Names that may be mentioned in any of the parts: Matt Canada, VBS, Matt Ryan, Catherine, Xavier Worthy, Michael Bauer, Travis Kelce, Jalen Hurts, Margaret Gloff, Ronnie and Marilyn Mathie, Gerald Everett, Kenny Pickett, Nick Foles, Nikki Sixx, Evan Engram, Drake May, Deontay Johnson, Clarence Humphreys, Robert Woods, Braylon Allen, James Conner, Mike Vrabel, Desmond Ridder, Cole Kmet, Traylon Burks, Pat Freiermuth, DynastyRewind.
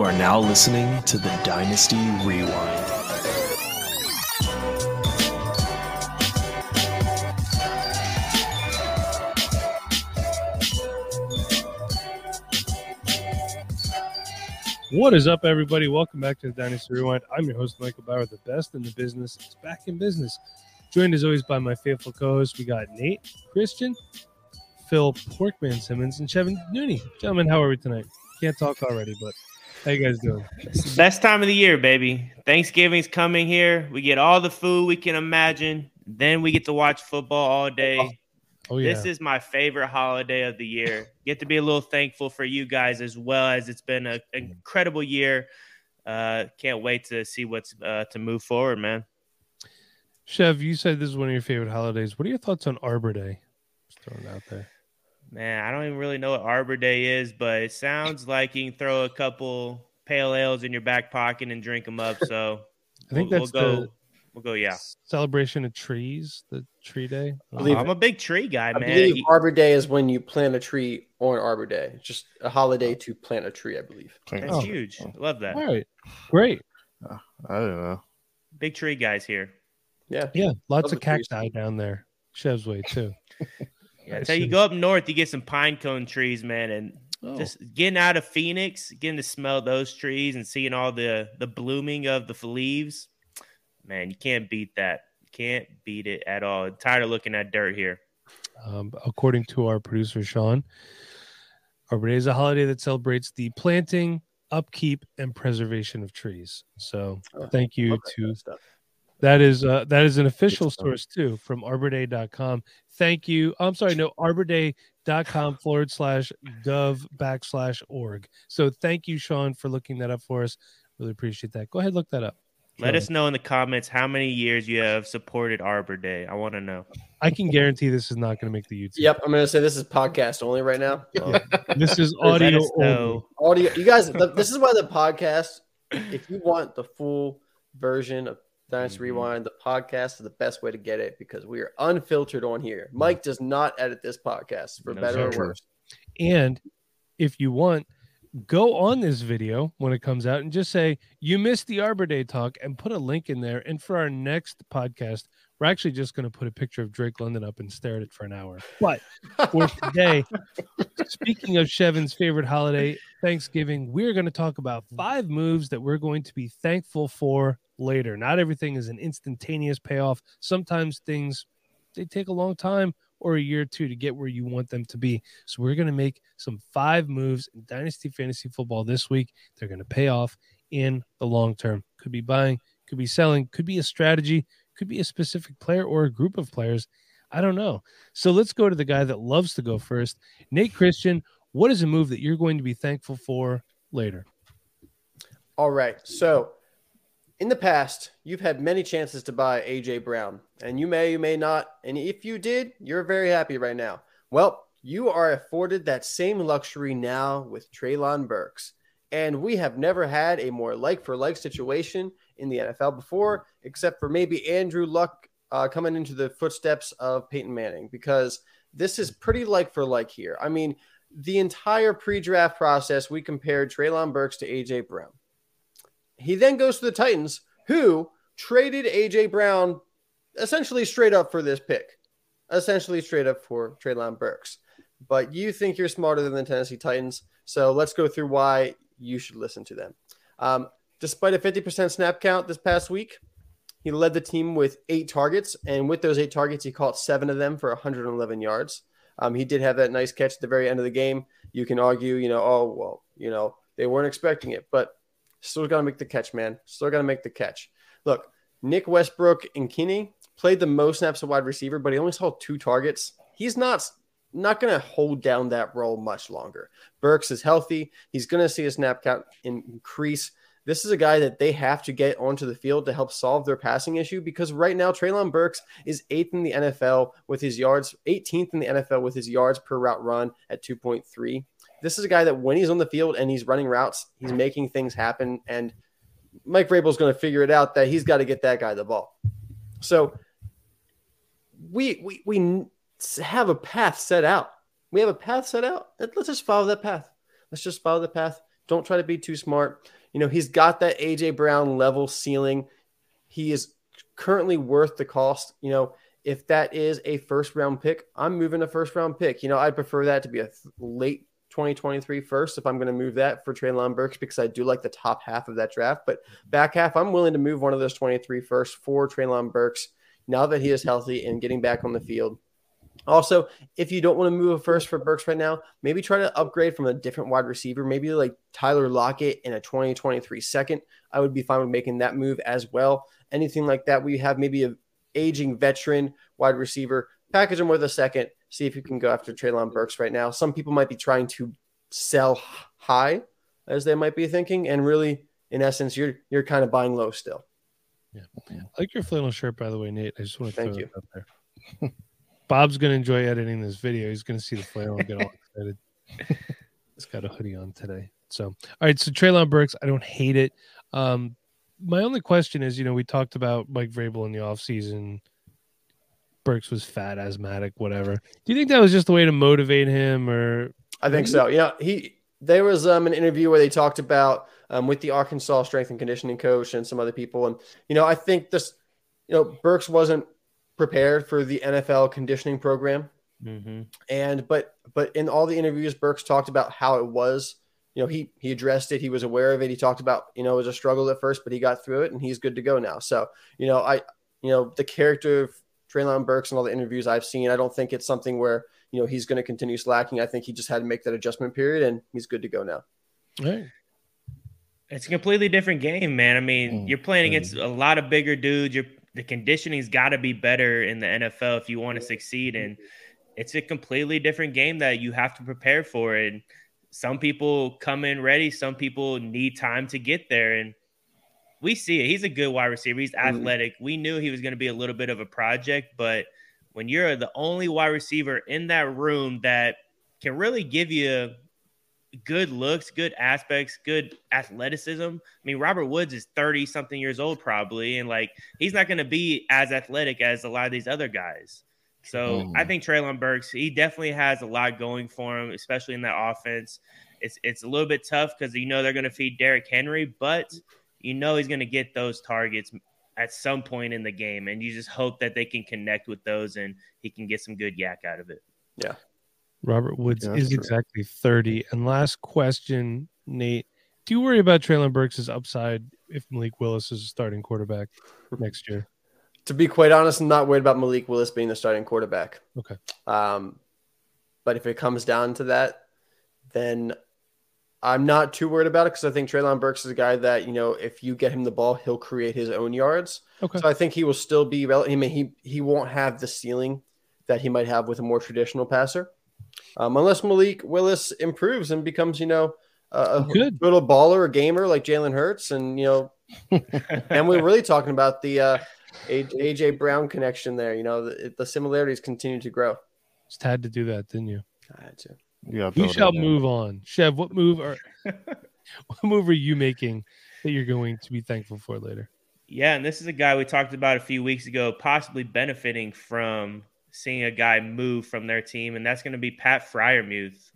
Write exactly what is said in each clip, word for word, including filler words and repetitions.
You are now listening to the Dynasty Rewind. What is up, everybody? Welcome back to the Dynasty Rewind. I'm your host, Michael Bauer, the best in the business. It's back in business. Joined as always by my faithful co-hosts. We got Nate Christian, Phil Porkman-Simmons, and Chevin Nooney. Gentlemen, how are we tonight? Can't talk already, but how you guys doing? It's the best time of the year, baby. Thanksgiving's coming here. We get all the food we can imagine. Then we get to watch football all day. Oh, yeah. This is my favorite holiday of the year. Get to be a little thankful for you guys as well, as it's been an incredible year. Uh, can't wait to see what's uh, to move forward, man. Chev, you said this is one of your favorite holidays. What are your thoughts on Arbor Day? Just throwing it out there. Man, I don't even really know what Arbor Day is, but it sounds like you can throw a couple pale ales in your back pocket and drink them up. So I think we'll, that's we'll go. The we'll go. Yeah, celebration of trees, the tree day. Believe I'm it. a big tree guy, I man. Believe Arbor Day is when you plant a tree on Arbor Day. It's just a holiday to plant a tree, I believe. That's oh, huge. Oh. Love that. All right, great. Uh, I don't know. Big tree guys here. Yeah, yeah. Lots Love of cacti trees down there. Chev's way too. Yeah, so you go up north, you get some pine cone trees, man, and oh. just getting out of Phoenix, getting to smell those trees and seeing all the, the blooming of the leaves, man, you can't beat that. You can't beat it at all. I'm tired of looking at dirt here. Um, according to our producer, Sean, Arbor Day is a holiday that celebrates the planting, upkeep, and preservation of trees. So oh, thank you to stuff. That is uh, that is an official source, too, from arbor day dot com. Thank you. I'm sorry, no, arbor day dot com forward slash gov backslash org. So thank you, Sean, for looking that up for us. Really appreciate that. Go ahead, look that up. Let Go us ahead. know in the comments how many years you have supported Arbor Day. I want to know. I can guarantee this is not going to make the YouTube. Yep, I'm going to say this is podcast only right now. Yeah. This is audio only. Audio. You guys, this is why the podcast, if you want the full version of Dynasty mm-hmm. Rewind, the podcast is the best way to get it because we are unfiltered on here. Mike does not edit this podcast for no, better or worse. And if you want, go on this video when it comes out and just say, you missed the Arbor Day talk and put a link in there. And for our next podcast, we're actually just going to put a picture of Drake London up and stare at it for an hour. But for today, speaking of Chevin's favorite holiday, Thanksgiving, we're going to talk about five moves that we're going to be thankful for later. Not everything is an instantaneous payoff. Sometimes things, they take a long time or a year or two to get where you want them to be. So we're going to make some five moves in Dynasty Fantasy Football this week. They're going to pay off in the long term. Could be buying, could be selling, could be a strategy, could be a specific player or a group of players. I don't know. So let's go to the guy that loves to go first. Nate Christian, what is a move that you're going to be thankful for later? All right. So in the past, you've had many chances to buy A J. Brown, and you may, you may not. And if you did, you're very happy right now. Well, you are afforded that same luxury now with Traylon Burks. And we have never had a more like-for-like situation in the N F L before, except for maybe Andrew Luck uh, coming into the footsteps of Peyton Manning, because this is pretty like-for-like here. I mean, the entire pre-draft process, we compared Traylon Burks to A J. Brown. He then goes to the Titans, who traded A J. Brown essentially straight up for this pick, essentially straight up for Traylon Burks. But you think you're smarter than the Tennessee Titans, so let's go through why you should listen to them. Um, despite a fifty percent snap count this past week, he led the team with eight targets, and with those eight targets, he caught seven of them for one hundred eleven yards. Um, he did have that nice catch at the very end of the game. You can argue, you know, oh, well, you know, they weren't expecting it, but still got to make the catch, man. Still got to make the catch. Look, Nick Westbrook and Kenny played the most snaps of wide receiver, but he only saw two targets. He's not, not going to hold down that role much longer. Burks is healthy. He's going to see his snap count increase. This is a guy that they have to get onto the field to help solve their passing issue, because right now Traylon Burks is eighth in the N F L with his yards, eighteenth in the N F L with his yards per route run at two point three. This is a guy that when he's on the field and he's running routes, he's making things happen. And Mike Vrabel's going to figure it out that he's got to get that guy the ball. So we, we, we have a path set out. We have a path set out. Let's just follow that path. Let's just follow the path. Don't try to be too smart. You know, he's got that A J. Brown level ceiling. He is currently worth the cost. You know, if that is a first round pick, I'm moving a first round pick. You know, I'd prefer that to be a th- late twenty twenty-three first if I'm going to move that for Traylon Burks, because I do like the top half of that draft. But back half, I'm willing to move one of those twenty-three firsts for Traylon Burks now that he is healthy and getting back on the field. Also, if you don't want to move a first for Burks right now, maybe try to upgrade from a different wide receiver, maybe like Tyler Lockett in a twenty twenty-three second. I would be fine with making that move as well. Anything like that, we have maybe an aging veteran wide receiver, package them with a second, see if you can go after Traylon Burks right now. Some people might be trying to sell high, as they might be thinking, and really, in essence, you're you're kind of buying low still. Yeah, I like your flannel shirt, by the way, Nate. I just want to thank throw you out there. Bob's going to enjoy editing this video. He's going to see the flannel and get all excited. It's got a hoodie on today. So, all right. So Traylon Burks, I don't hate it. Um, my only question is, you know, we talked about Mike Vrabel in the offseason. Burks was fat, asthmatic, whatever. Do you think that was just the way to motivate him, or? I think so. Yeah, he. There was um, an interview where they talked about um, with the Arkansas strength and conditioning coach and some other people, and you know, I think this, you know, Burks wasn't prepared for the N F L conditioning program, mm-hmm. and but but in all the interviews, Burks talked about how it was. You know, he he addressed it. He was aware of it. He talked about, you know, it was a struggle at first, but he got through it, and he's good to go now. So you know, I you know the character of Traylon Burks and all the interviews I've seen, I don't think it's something where, you know, he's going to continue slacking. I think he just had to make that adjustment period, and he's good to go now. Right. It's a completely different game, man. I mean, mm, you're playing against mm. a lot of bigger dudes. You're, the conditioning's got to be better in the N F L if you want to succeed, and it's a completely different game that you have to prepare for. And some people come in ready. Some people need time to get there, and we see it. He's a good wide receiver. He's athletic. Mm-hmm. We knew he was going to be a little bit of a project, but when you're the only wide receiver in that room that can really give you good looks, good aspects, good athleticism. I mean, Robert Woods is thirty-something years old probably, and, like, he's not going to be as athletic as a lot of these other guys. So mm. I think Traylon Burks, he definitely has a lot going for him, especially in that offense. It's, it's a little bit tough because, you know, they're going to feed Derrick Henry, but – you know he's going to get those targets at some point in the game, and you just hope that they can connect with those and he can get some good yak out of it. Yeah. Robert Woods yeah, is true. Exactly thirty. And last question, Nate, do you worry about Traylon Burks' upside if Malik Willis is a starting quarterback next year? To be quite honest, I'm not worried about Malik Willis being the starting quarterback. Okay. Um, but if it comes down to that, then – I'm not too worried about it because I think Traylon Burks is a guy that, you know, if you get him the ball, he'll create his own yards. Okay. So I think he will still be relevant. I mean, he, he won't have the ceiling that he might have with a more traditional passer. Um, unless Malik Willis improves and becomes, you know, a, a little baller or gamer like Jalen Hurts. And, you know, and we're really talking about the uh, A J Brown connection there. You know, the, the similarities continue to grow. Just had to do that, didn't you? I had to. Yeah, you shall move on. Chev, what move are what move are you making that you're going to be thankful for later? Yeah, and this is a guy we talked about a few weeks ago, possibly benefiting from seeing a guy move from their team, and that's going to be Pat Freiermuth.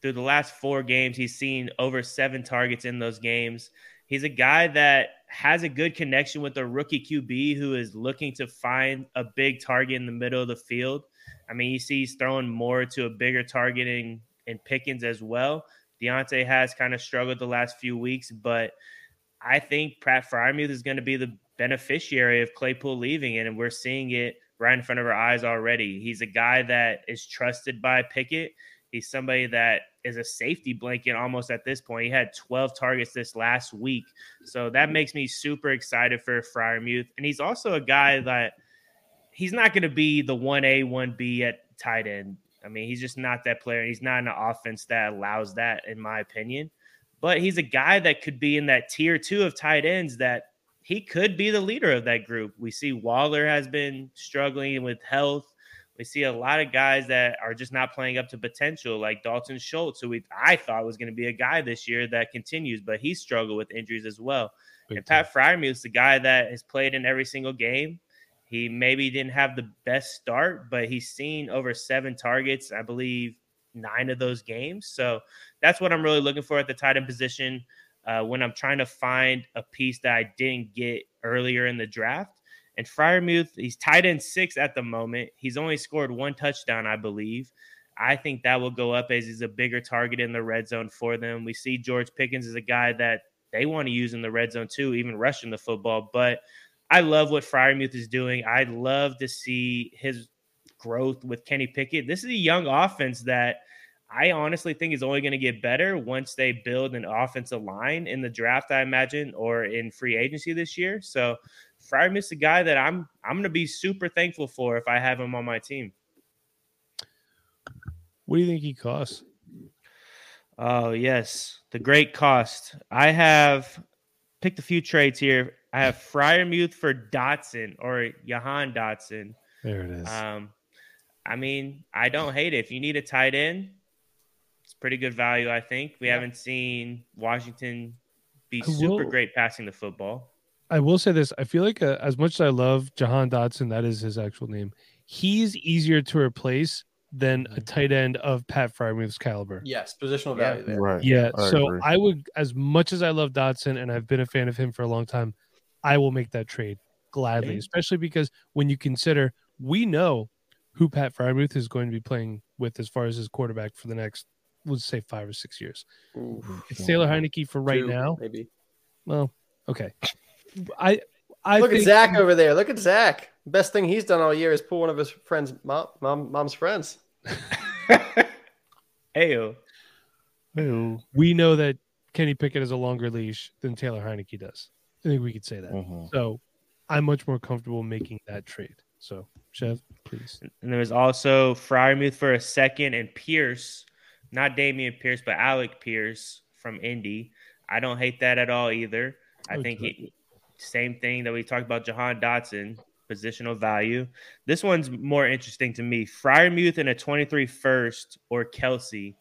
Through the last four games, he's seen over seven targets in those games. He's a guy that has a good connection with a rookie Q B who is looking to find a big target in the middle of the field. I mean, you see he's throwing more to a bigger target in and Pickens as well. Deontay has kind of struggled the last few weeks, but I think Pat Freiermuth is going to be the beneficiary of Claypool leaving, and we're seeing it right in front of our eyes already. He's a guy that is trusted by Pickett. He's somebody that is a safety blanket almost at this point. He had twelve targets this last week, so that makes me super excited for Freiermuth. And he's also a guy that he's not going to be the one A, one B at tight end. I mean, he's just not that player. He's not an offense that allows that, in my opinion. But he's a guy that could be in that tier two of tight ends that he could be the leader of that group. We see Waller has been struggling with health. We see a lot of guys that are just not playing up to potential, like Dalton Schultz, who we, I thought was going to be a guy this year that continues, but he struggled with injuries as well. Big and time. Pat Freiermuth is the guy that has played in every single game. He maybe didn't have the best start, but he's seen over seven targets. I believe nine of those games. So that's what I'm really looking for at the tight end position uh, when I'm trying to find a piece that I didn't get earlier in the draft. And Freiermuth, he's tight end six at the moment. He's only scored one touchdown, I believe. I think that will go up as he's a bigger target in the red zone for them. We see George Pickens is a guy that they want to use in the red zone too, even rushing the football. But I love what Freiermuth is doing. I love to see his growth with Kenny Pickett. This is a young offense that I honestly think is only going to get better once they build an offensive line in the draft, I imagine, or in free agency this year. So Freiermuth is a guy that I'm I'm going to be super thankful for if I have him on my team. What do you think he costs? Oh, yes. The great cost. I have picked a few trades here. I have Freiermuth for Dotson or Jahan Dotson. There it is. Um, I mean, I don't hate it. If you need a tight end, it's pretty good value, I think. We yeah. haven't seen Washington be I super will, great passing the football. I will say this. I feel like uh, as much as I love Jahan Dotson, that is his actual name, he's easier to replace than a tight end of Pat Freiermuth's caliber. Yes, positional value yeah, there. Right. Yeah, I so agree. I would, as much as I love Dotson, and I've been a fan of him for a long time, I will make that trade gladly, especially because when you consider we know who Pat Freiermuth is going to be playing with as far as his quarterback for the next, let's say, five or six years. Ooh, it's Taylor Heinicke for right two, now. Maybe. Well, okay. I I Look think, at Zach over there. Look at Zach. Best thing he's done all year is pull one of his friends, mom, mom mom's friends. Ayo. Ayo. We know that Kenny Pickett has a longer leash than Taylor Heinicke does. I think we could say that. Mm-hmm. So I'm much more comfortable making that trade. So, Chev, please. And there was also Freiermuth for a second and Pierce, not Damian Pierce, but Alec Pierce from Indy. I don't hate that at all either. I okay. think he, same thing that we talked about, Jahan Dotson, positional value. This one's more interesting to me. Freiermuth in a twenty-three first or Kelce.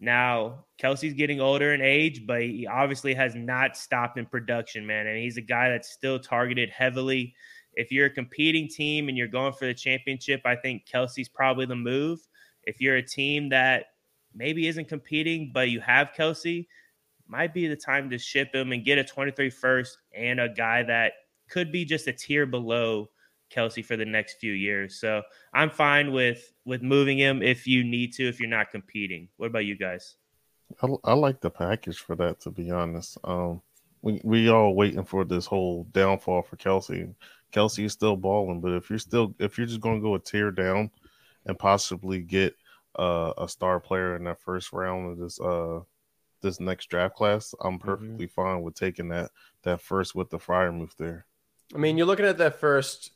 Now, Kelsey's getting older in age, but he obviously has not stopped in production, man. And he's a guy that's still targeted heavily. If you're a competing team and you're going for the championship, I think Kelsey's probably the move. If you're a team that maybe isn't competing, but you have Kelce, might be the time to ship him and get a twenty-three first and a guy that could be just a tier below Kelce for the next few years. So I'm fine with with moving him if you need to, if you're not competing. What about you guys? I, I like the package for that, to be honest. Um, we we all waiting for this whole downfall for Kelce. Kelce is still balling, but if you're still if you're just going to go a tier down and possibly get uh, a star player in that first round of this uh this next draft class, I'm perfectly mm-hmm. fine with taking that that first with the Freiermuth there. I mean, you're looking at that first.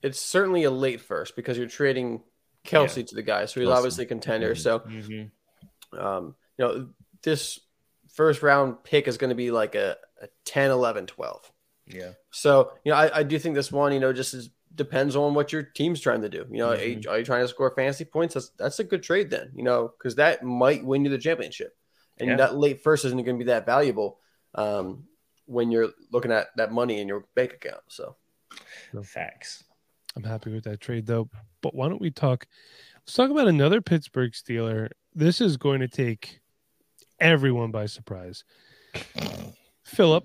It's certainly a late first because you're trading Kelce yeah. to the guy. So he's Kelce. obviously a contender. So, mm-hmm. um, you know, this first round pick is going to be like a, a ten, eleven, twelve. Yeah. So, you know, I, I do think this one, you know, just is, depends on what your team's trying to do. You know, mm-hmm. are, are you trying to score fantasy points? That's, that's a good trade then, you know, because that might win you the championship. And yeah. that late first isn't going to be that valuable um, when you're looking at that money in your bank account. So, facts. I'm happy with that trade, though. But why don't we talk? Let's talk about another Pittsburgh Steeler. This is going to take everyone by surprise. Phillip,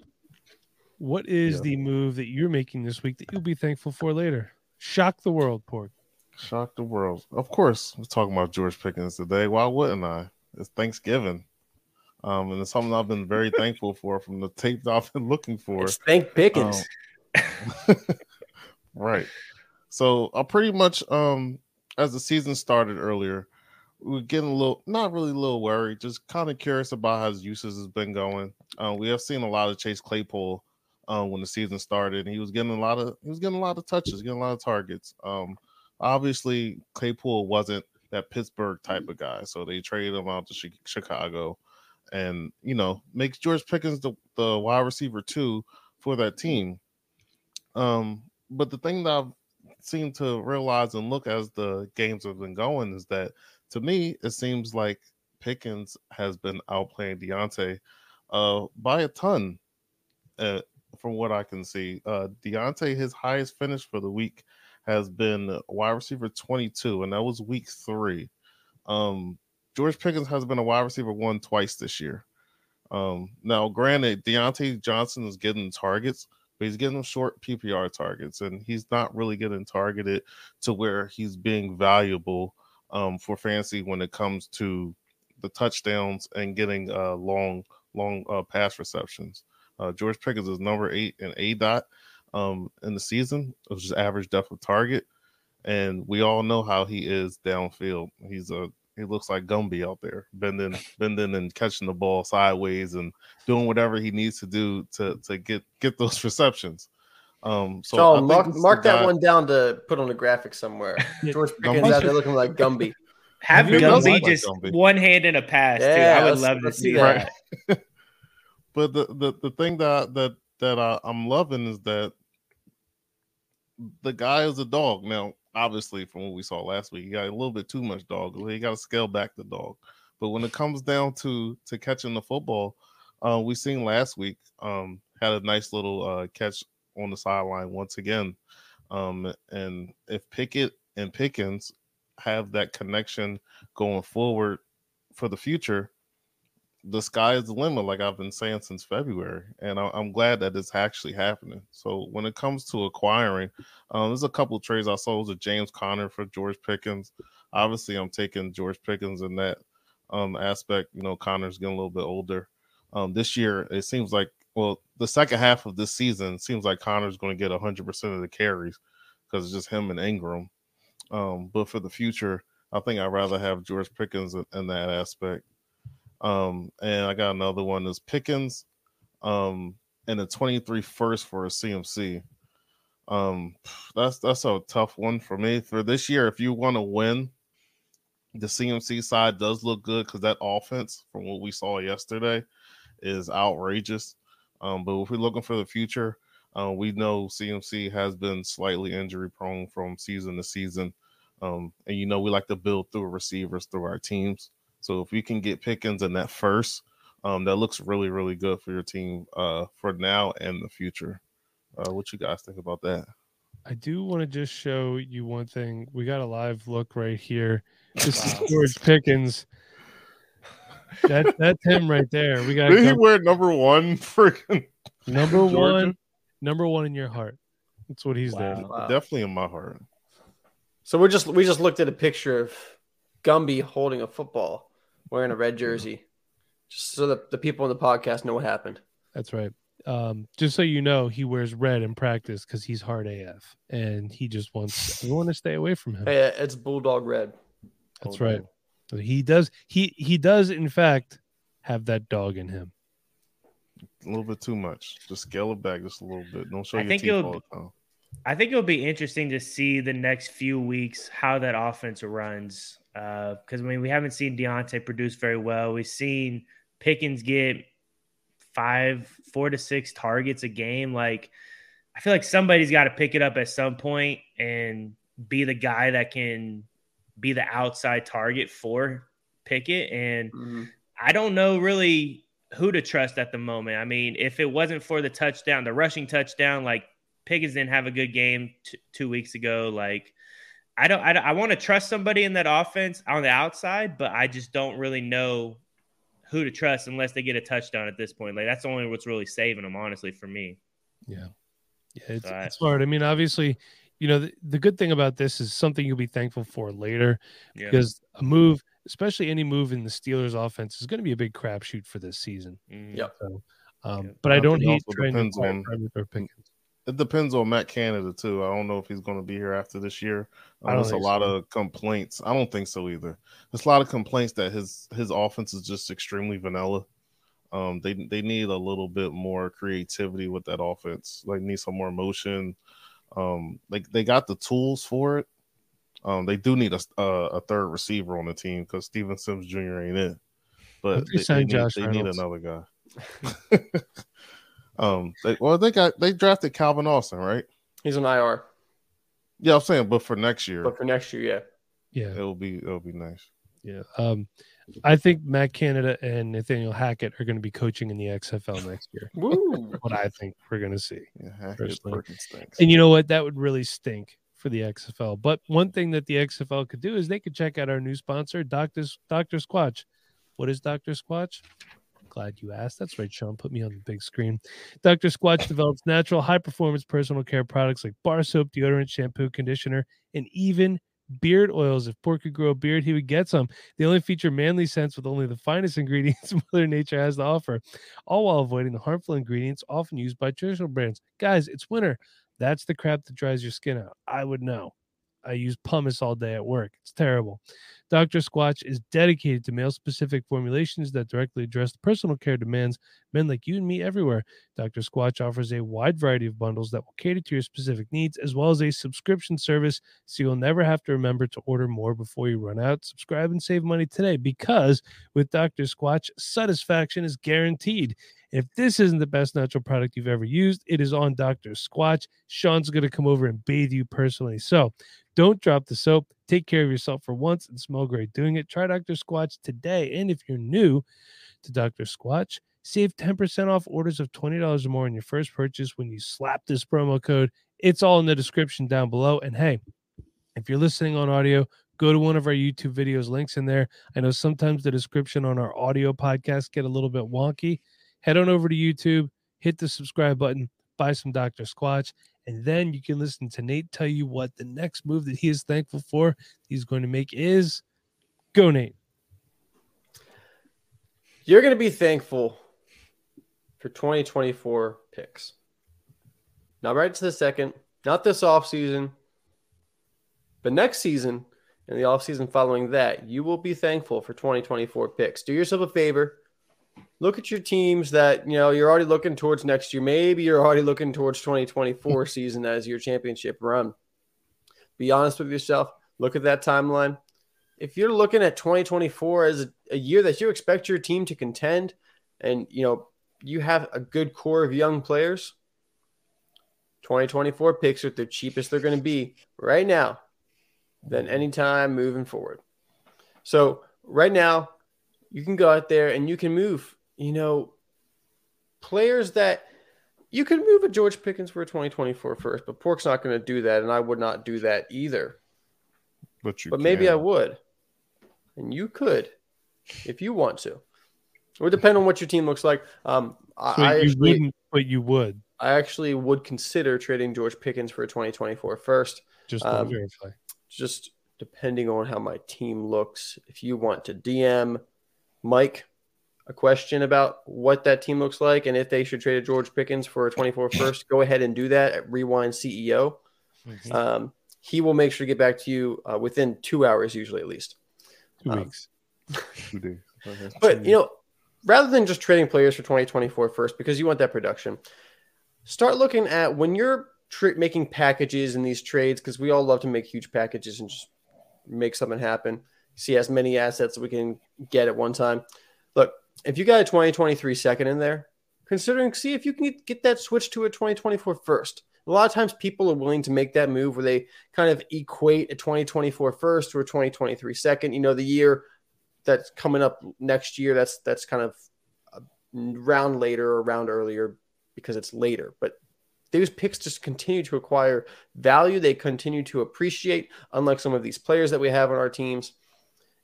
what is yeah. the move that you're making this week that you'll be thankful for later? Shock the world, Pork. Shock the world. Of course, we're talking about George Pickens today. Why wouldn't I? It's Thanksgiving. Um, and it's something I've been very thankful for from the tape that I've been looking for. It's Thank Pickens. Um, right. So I uh, pretty much, um, as the season started earlier, we were getting a little, not really a little worried, just kind of curious about how his usage has been going. Uh, we have seen a lot of Chase Claypool uh, when the season started, and he was getting a lot of, he was getting a lot of touches, getting a lot of targets. Um, obviously, Claypool wasn't that Pittsburgh type of guy, so they traded him out to sh- Chicago, and you know, makes George Pickens the, the wide receiver two for that team. Um, but the thing that I've seem to realize and look as the games have been going is that to me it seems like Pickens has been outplaying Deontay uh by a ton uh, from what I can see. uh Deontay, his highest finish for the week has been wide receiver twenty-two, and that was week three. um George Pickens has been a wide receiver one twice this year. Um, now, granted, Deontay Johnson is getting targets, but he's getting them short P P R targets, and he's not really getting targeted to where he's being valuable um, for fantasy when it comes to the touchdowns and getting uh, long, long uh, pass receptions. Uh, George Pickens is number eight in A D O T um, in the season, which is average depth of target, and we all know how he is downfield. He's a He looks like Gumby out there, bending, bending, and catching the ball sideways, and doing whatever he needs to do to to get get those receptions. Um, so Sean, mark, mark that guy. One down to put on a graphic somewhere. George Pickens out there looking like Gumby. Have Gumby just like Gumby. One hand in a pass. Yeah, dude. I would love to see that. Right. But the, the the thing that that that I, I'm loving is that the guy is a dog now. Obviously, from what we saw last week, he got a little bit too much dog. He got to scale back the dog. But when it comes down to to catching the football, uh, we seen last week um, had a nice little uh, catch on the sideline once again. Um, and if Pickett and Pickens have that connection going forward for the future, the sky is the limit, like I've been saying since February, and I, I'm glad that it's actually happening. So when it comes to acquiring, um, there's a couple of trades I saw. It was a James Conner for George Pickens. Obviously, I'm taking George Pickens in that um, aspect. You know, Conner's getting a little bit older. Um, this year, it seems like, well, the second half of this season, it seems like Conner's going to get one hundred percent of the carries because it's just him and Ingram. Um, but for the future, I think I'd rather have George Pickens in, in that aspect. Um, and I got another one is Pickens, um, and a twenty-three first for a C M C. Um, that's that's a tough one for me for this year. If you want to win, the C M C side does look good because that offense, from what we saw yesterday, is outrageous. Um, but if we're looking for the future, uh, we know C M C has been slightly injury prone from season to season. Um, and you know, we like to build through receivers through our teams. So if you can get Pickens in that first, um, that looks really, really good for your team uh, for now and the future. Uh, what you guys think about that? I do want to just show you one thing. We got a live look right here. This wow. is George Pickens. That, that's him right there. We got. Did he wear number one? Freaking number Georgia? one, number one in your heart. That's what he's wow. there. Wow. Definitely in my heart. So we just we just looked at a picture of Gumby holding a football. Wearing a red jersey, just so that the people on the podcast know what happened. That's right. Um, just so you know, he wears red in practice because he's hard A F, and he just wants everyone to stay away from him. Hey, it's bulldog red. That's bulldog. Right. He does. He he does in fact have that dog in him. A little bit too much. Just scale it back just a little bit. Don't show I your think teeth all the time. I think it'll be interesting to see the next few weeks how that offense runs. Because, uh, I mean, we haven't seen Deontay produce very well. We've seen Pickens get five, four to six targets a game. Like, I feel like somebody's got to pick it up at some point and be the guy that can be the outside target for Pickett. And mm-hmm. I don't know really who to trust at the moment. I mean, if it wasn't for the touchdown, the rushing touchdown, like Pickens didn't have a good game t- two weeks ago. Like, I don't. I, I want to trust somebody in that offense on the outside, but I just don't really know who to trust unless they get a touchdown at this point. Like that's only what's really saving them, honestly, for me. Yeah, yeah, it's, so it's I, hard. I mean, obviously, you know, the, the good thing about this is something you'll be thankful for later yeah. because a move, especially any move in the Steelers' offense, is going to be a big crapshoot for this season. Yeah. So, um, yeah. But I don't hate trying to on... or Pickens. It depends on Matt Canada, too. I don't know if he's going to be here after this year. Um, there's a lot so. of complaints. I don't think so either. There's a lot of complaints that his his offense is just extremely vanilla. Um, they they need a little bit more creativity with that offense. Like, need some more motion. Um, like they got the tools for it. Um, they do need a, a, a third receiver on the team because Steven Sims Junior ain't in. But they, they, need, they need another guy. Um, they, well, they got they drafted Calvin Austin, right? He's an I R. Yeah, I'm saying, but for next year. But for next year, yeah, yeah, it'll be it'll be nice. Yeah, um, I think Matt Canada and Nathaniel Hackett are going to be coaching in the X F L next year. Woo! What I think we're going to see. Yeah, Hackett, Perkins, and you know what? That would really stink for the X F L. But one thing that the X F L could do is they could check out our new sponsor, Doctor Doctor Squatch. What is Doctor Squatch? Glad you asked. That's right, Sean. Put me on the big screen. Doctor Squatch develops natural, high-performance personal care products like bar soap, deodorant, shampoo, conditioner, and even beard oils. If Pork could grow a beard, he would get some. They only feature manly scents with only the finest ingredients Mother Nature has to offer, all while avoiding the harmful ingredients often used by traditional brands. Guys, it's winter. That's the crap that dries your skin out. I would know. I use pumice all day at work. It's terrible. Doctor Squatch is dedicated to male-specific formulations that directly address the personal care demands men like you and me everywhere. Doctor Squatch offers a wide variety of bundles that will cater to your specific needs, as well as a subscription service, so you'll never have to remember to order more before you run out. Subscribe and save money today, because with Doctor Squatch, satisfaction is guaranteed. If this isn't the best natural product you've ever used, it is on Doctor Squatch. Sean's going to come over and bathe you personally. So don't drop the soap. Take care of yourself for once and smell great doing it. Try Doctor Squatch today. And if you're new to Doctor Squatch, save ten percent off orders of twenty dollars or more on your first purchase when you slap this promo code. It's all in the description down below. And hey, if you're listening on audio, go to one of our YouTube videos. Links in there. I know sometimes the description on our audio podcast get a little bit wonky. Head on over to YouTube, hit the subscribe button, buy some Doctor Squatch, and then you can listen to Nate tell you what the next move that he is thankful for he's going to make is. Go, Nate. You're going to be thankful for twenty twenty-four picks. Not right to the second, not this offseason, but next season and the offseason following that, you will be thankful for twenty twenty-four picks. Do yourself a favor. Look at your teams that, you know, you're already looking towards next year. Maybe you're already looking towards twenty twenty-four season as your championship run. Be honest with yourself. Look at that timeline. If you're looking at twenty twenty-four as a year that you expect your team to contend and, you know, you have a good core of young players, twenty twenty-four picks are the cheapest they're going to be right now than any time moving forward. So right now, you can go out there and you can move, you know, players that you can move a George Pickens for a twenty twenty-four first, but Pork's not going to do that. And I would not do that either, but, you but maybe I would. And you could, if you want to. It would depend on what your team looks like. Um, so I you actually, wouldn't, but you would, I actually would consider trading George Pickens for a twenty twenty-four first. Just, um, just depending on how my team looks. If you want to D M Mike a question about what that team looks like and if they should trade a George Pickens for a twenty-four first, go ahead and do that at Rewind C E O. Mm-hmm. Um, he will make sure to get back to you uh, within two hours, usually at least. Two um, weeks. two days. Okay. But, you know, rather than just trading players for twenty twenty-four first because you want that production, start looking at when you're tr- making packages in these trades, because we all love to make huge packages and just make something happen. See as many assets that we can get at one time. Look, if you got a twenty twenty-three second in there, considering, see if you can get that switch to a twenty twenty-four first. A lot of times people are willing to make that move where they kind of equate a twenty twenty-four first or a twenty twenty-three second. You know, the year that's coming up next year, that's that's kind of a round later or a round earlier because it's later. But those picks just continue to acquire value. They continue to appreciate, unlike some of these players that we have on our teams.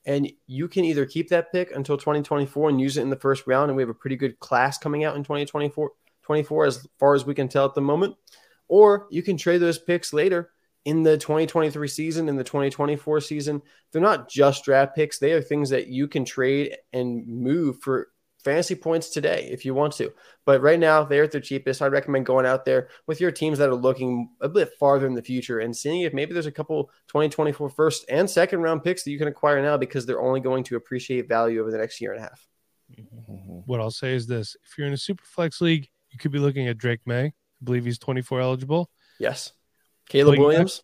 And you can either keep that pick until twenty twenty-four and use it in the first round, and we have a pretty good class coming out in twenty twenty-four as far as we can tell at the moment, or you can trade those picks later in the twenty twenty-three season, in the twenty twenty-four season. They're not just draft picks. They are things that you can trade and move for fantasy points today if you want to. But right now, they're at their cheapest. I recommend going out there with your teams that are looking a bit farther in the future and seeing if maybe there's a couple twenty twenty-four first and second round picks that you can acquire now, because they're only going to appreciate value over the next year and a half. What I'll say is this. If you're in a super flex league, you could be looking at Drake May. I believe he's twenty-four eligible. Yes. Caleb but Williams.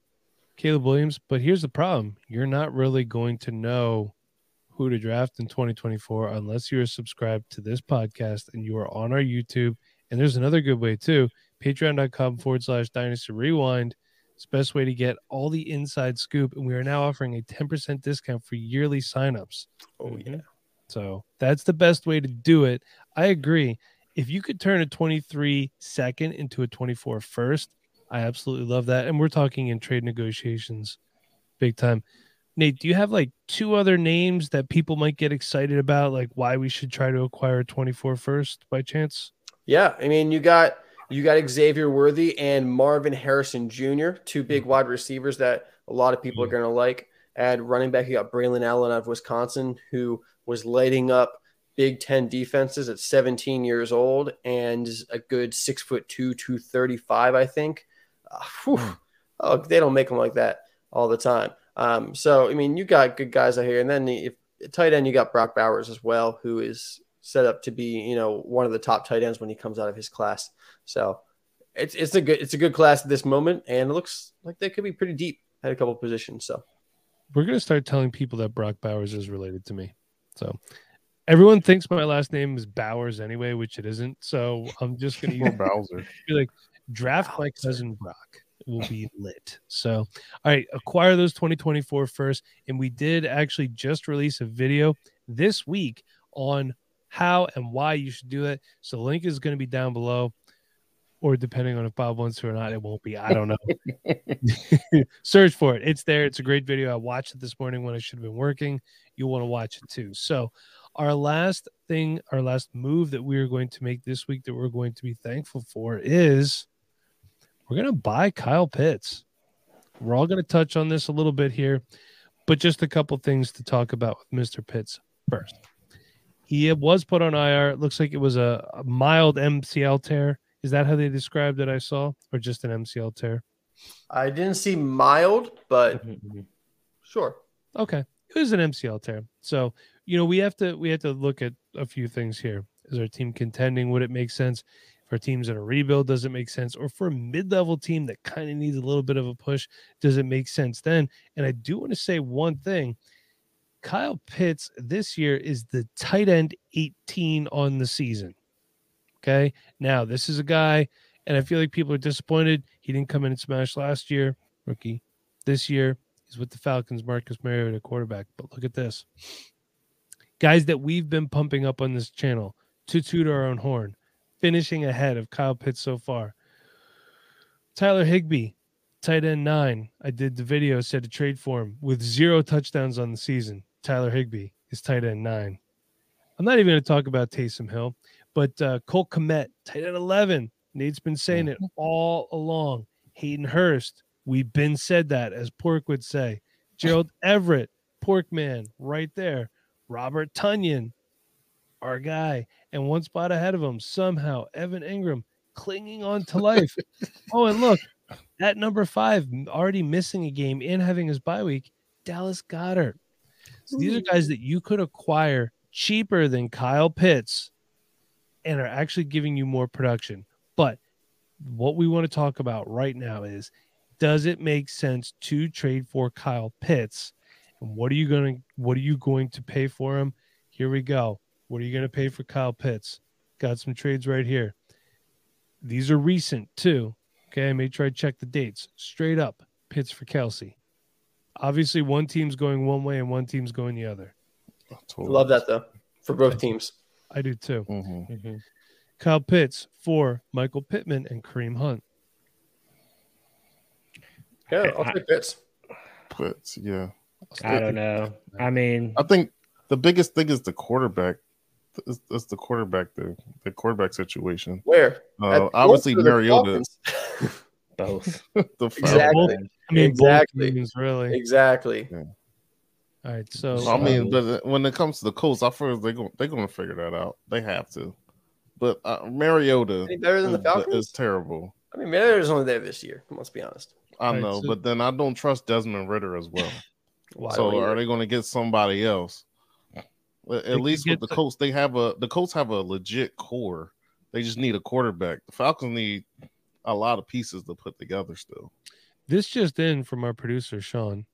Caleb Williams. But here's the problem. You're not really going to know who to draft in twenty twenty-four unless you are subscribed to this podcast and you are on our YouTube. And there's another good way too, patreon.com forward slash dynasty rewind. It's the best way to get all the inside scoop. And we are now offering a ten percent discount for yearly signups. Oh yeah. So that's the best way to do it. I agree. If you could turn a twenty-three second into a twenty-four first, I absolutely love that. And we're talking in trade negotiations big time. Nate, do you have like two other names that people might get excited about, like why we should try to acquire a twenty-four first by chance? Yeah, I mean, you got you got Xavier Worthy and Marvin Harrison Junior, two big wide receivers that a lot of people are going to like. At running back, you got Braylon Allen out of Wisconsin, who was lighting up Big Ten defenses at seventeen years old and a good six foot two, two thirty-five, I think. Uh, whew, oh, they don't make them like that all the time. Um, so, I mean, you got good guys out here. And then if tight end, you got Brock Bowers as well, who is set up to be, you know, one of the top tight ends when he comes out of his class. So it's it's a good it's a good class at this moment, and it looks like they could be pretty deep at a couple of positions. So we're gonna start telling people that Brock Bowers is related to me. So everyone thinks my last name is Bowers anyway, which it isn't. So I'm just gonna use Bowser. Be like, draft Bowser. My cousin Brock. Will be lit. So, all right, acquire those twenty twenty-four first. And we did actually just release a video this week on how and why you should do it. So the link is going to be down below, or depending on if Bob wants to or not, it won't be. I don't know. Search for it. It's there. It's a great video. I watched it this morning when I should have been working. You'll want to watch it too. So our last thing, our last move that we are going to make this week that we're going to be thankful for is we're going to buy Kyle Pitts. We're all going to touch on this a little bit here, but just a couple things to talk about with Mister Pitts first. He was put on I R. It looks like it was a, a mild M C L tear. Is that how they described it I saw, or just an M C L tear? I didn't see mild, but sure. Okay. It was an M C L tear. So, you know, we have to we have to look at a few things here. Is our team contending? Would it make sense? For teams that are rebuild, does it make sense? Or for a mid-level team that kind of needs a little bit of a push, does it make sense then? And I do want to say one thing. Kyle Pitts this year is the tight end eighteen on the season. Okay? Now, this is a guy, and I feel like people are disappointed. He didn't come in and smash last year, rookie. This year, he's with the Falcons, Marcus Mariota, quarterback. But look at this. Guys that we've been pumping up on this channel to toot our own horn, finishing ahead of Kyle Pitts so far. Tyler Higbee, tight end nine. I did the video, said to trade for him with zero touchdowns on the season. Tyler Higbee is tight end nine. I'm not even going to talk about Taysom Hill, but uh, Cole Kmet, tight end eleven. Nate's been saying it all along. Hayden Hurst, we've been said that, as Pork would say. Gerald Everett, Porkman, right there. Robert Tonyan, our guy. And one spot ahead of him, somehow, Evan Ingram clinging on to life. Oh, and look, at number five, already missing a game and having his bye week, Dallas Goedert. So these are guys that you could acquire cheaper than Kyle Pitts and are actually giving you more production. But what we want to talk about right now is, does it make sense to trade for Kyle Pitts? And what are you going to, what are you going to pay for him? Here we go. What are you going to pay for Kyle Pitts? Got some trades right here. These are recent, too. Okay, I made sure I checked the dates. Straight up, Pitts for Kelce. Obviously, one team's going one way and one team's going the other. Totally. Love that, though, for both teams. I do, too. Mm-hmm. Mm-hmm. Kyle Pitts for Michael Pittman and Kareem Hunt. Yeah, I'll take Pitts. Pitts, yeah. I don't know. I mean, I think the biggest thing is the quarterback. That's the quarterback, the the quarterback situation. Where uh, obviously Mariota, both the exactly. I mean, exactly, both really, exactly. Yeah. All right, so I mean, but when it comes to the Colts, I feel they're going they're going to figure that out. They have to. But uh, Mariota any better than the Falcons is terrible. I mean, Mariota's only there this year. Let's be honest. I right, know, so... but then I don't trust Desmond Ridder as well. Why so are they going to get somebody else? At they least with the, the Colts, they have a the Colts have a legit core. They just need a quarterback. The Falcons need a lot of pieces to put together still. This just in from our producer, Sean.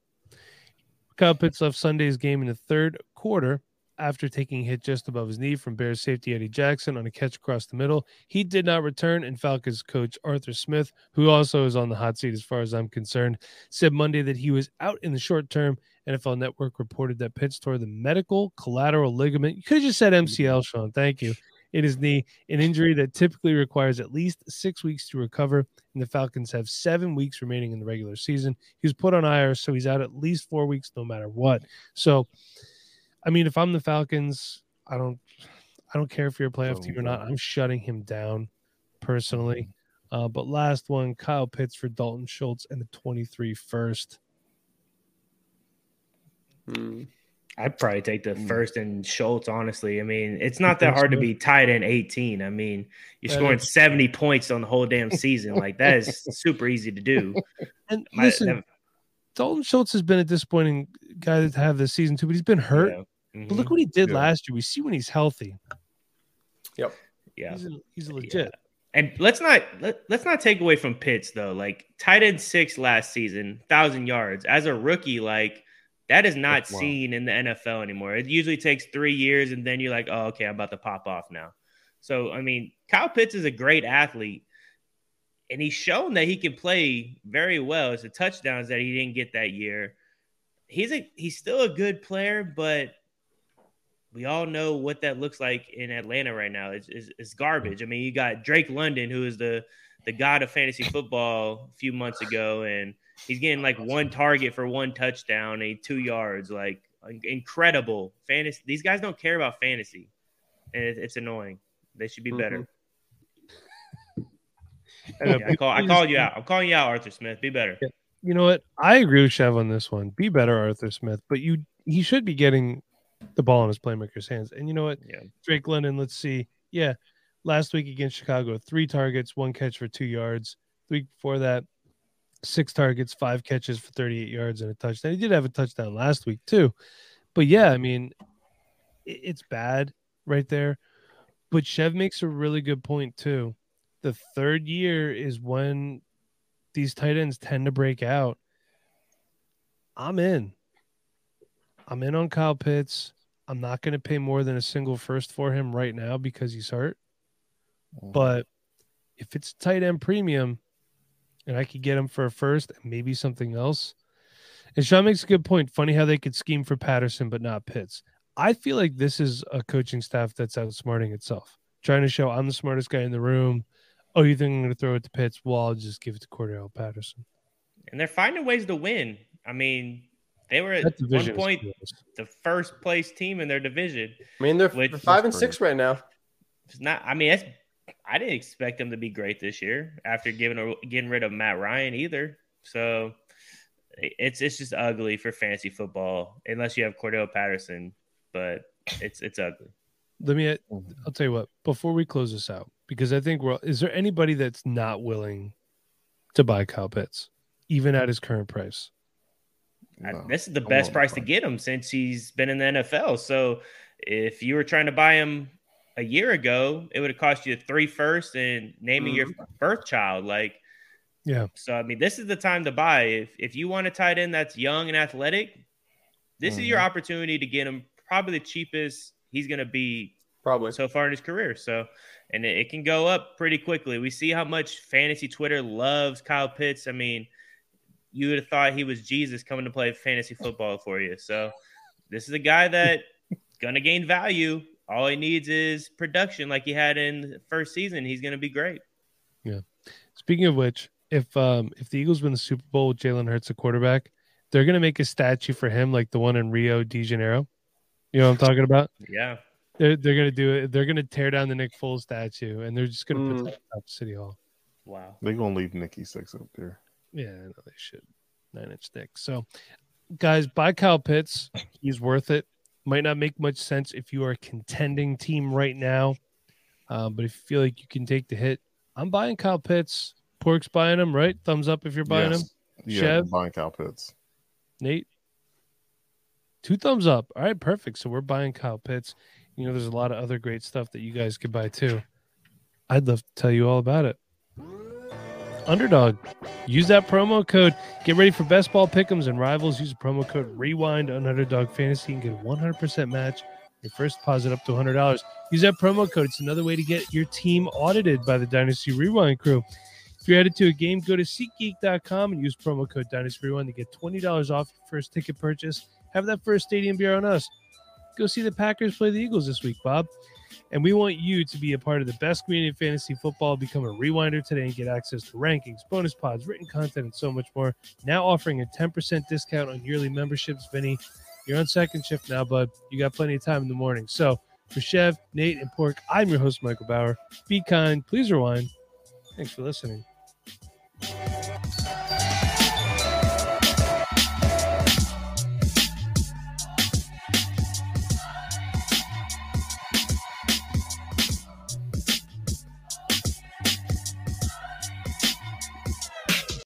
Kyle Pitts left Sunday's game in the third quarter after taking a hit just above his knee from Bears safety Eddie Jackson on a catch across the middle. He did not return, and Falcons coach Arthur Smith, who also is on the hot seat as far as I'm concerned, said Monday that he was out in the short term. N F L Network reported that Pitts tore the medial collateral ligament. You could have just said M C L, Sean. Thank you. in his knee, an injury that typically requires at least six weeks to recover, and the Falcons have seven weeks remaining in the regular season. He was put on I R, so he's out at least four weeks no matter what. So, I mean, if I'm the Falcons, I don't I don't care if you're a playoff oh, team or not. I'm shutting him down personally. Uh, but last one, Kyle Pitts for Dalton Schultz and the twenty-three first. Hmm. I'd probably take the first and Schultz, honestly. I mean, it's not that hard to be tied in eighteen. I mean, you're scoring seventy points on the whole damn season. Like, that is super easy to do. And My, listen, that, Dalton Schultz has been a disappointing guy to have this season, too, but he's been hurt. Yeah. Mm-hmm. But look what he did yeah. last year. We see when he's healthy. Yep. Yeah. He's, a, he's a legit. Yeah. And let's not let, let's not take away from Pitts, though. Like, tight end six last season, one thousand yards. As a rookie, like, that is not wow. seen in the N F L anymore. It usually takes three years, and then you're like, oh, okay, I'm about to pop off now. So, I mean, Kyle Pitts is a great athlete, and he's shown that he can play very well. It's the touchdowns that he didn't get that year. He's a he's still a good player, but we all know what that looks like in Atlanta right now. It's, it's, it's garbage. I mean, you got Drake London, who is the, the god of fantasy football a few months ago, and he's getting like one target for one touchdown and two yards, like incredible fantasy. These guys don't care about fantasy, and it's, it's annoying. They should be mm-hmm. better. Okay, I call, I called you out. I'm calling you out, Arthur Smith. Be better. You know what? I agree with Chev on this one. Be better, Arthur Smith. But you, he should be getting the ball in his playmaker's hands. And you know what? Yeah. Drake London. Let's see. Yeah, last week against Chicago, three targets, one catch for two yards. The week before that, six targets, five catches for thirty-eight yards and a touchdown. He did have a touchdown last week too. But yeah, I mean, it's bad right there. But Chev makes a really good point too. The third year is when these tight ends tend to break out. I'm in. I'm in on Kyle Pitts. I'm not going to pay more than a single first for him right now because he's hurt. Mm. But if it's tight end premium, and I could get him for a first and maybe something else. And Sean makes a good point. Funny how they could scheme for Patterson but not Pitts. I feel like this is a coaching staff that's outsmarting itself. Trying to show I'm the smartest guy in the room. Oh, you think I'm going to throw it to Pitts? Well, I'll just give it to Cordarrelle Patterson. And they're finding ways to win. I mean, they were at one point the first place team in their division. I mean, they're, they're five and six right now. It's not. I mean, that's I didn't expect them to be great this year after giving getting rid of Matt Ryan either. So it's it's just ugly for fantasy football unless you have Cordarrelle Patterson, but it's it's ugly. Let me I'll tell you what, before we close this out, because I think we're is there anybody that's not willing to buy Kyle Pitts even at his current price? No, I, this is the best price to get him since he's been in the N F L. So if you were trying to buy him a year ago, it would have cost you three firsts and naming mm-hmm. your birth child. Like, yeah. So, I mean, this is the time to buy. If if you want a tight end that's young and athletic, this mm-hmm. is your opportunity to get him probably the cheapest he's going to be probably so far in his career. So, and it, it can go up pretty quickly. We see how much fantasy Twitter loves Kyle Pitts. I mean, you would have thought he was Jesus coming to play fantasy football for you. So, this is a guy that's going to gain value. All he needs is production like he had in the first season. He's going to be great. Yeah. Speaking of which, if um, if the Eagles win the Super Bowl with Jalen Hurts, the quarterback, they're going to make a statue for him like the one in Rio de Janeiro. You know what I'm talking about? Yeah. They're, they're going to do it. They're going to tear down the Nick Foles statue, and they're just going to mm. put that up at City Hall. Wow. They're going to leave Nikki Sixx up there. Yeah, I know they should. Nine-inch Nick. So, guys, buy Kyle Pitts. He's worth it. Might not make much sense if you are a contending team right now, uh, but if you feel like you can take the hit, I'm buying Kyle Pitts. Pork's buying him, right? Thumbs up if you're buying yes. him. Yeah, Chev? I'm buying Kyle Pitts. Nate? Two thumbs up. All right, perfect. So we're buying Kyle Pitts. You know, there's a lot of other great stuff that you guys could buy too. I'd love to tell you all about it. Underdog. Use that promo code. Get ready for best ball pick'ems and rivals. Use the promo code REWIND on Underdog Fantasy and get a one hundred percent match. Your first deposit up to one hundred dollars. Use that promo code. It's another way to get your team audited by the Dynasty Rewind crew. If you're headed to a game, go to SeatGeek dot com and use promo code Dynasty Rewind to get twenty dollars off your first ticket purchase. Have that first stadium beer on us. Go see the Packers play the Eagles this week, Bob. and we want you to be a part of the best community of fantasy football. Become a Rewinder today and get access to rankings, bonus pods, written content, and so much more. Now offering a ten percent discount on yearly memberships. Vinny, you're on second shift now, bud. You got plenty of time in the morning. So for Chev, Nate, and Pork, I'm your host, Michael Bauer. Be kind. Please rewind. Thanks for listening.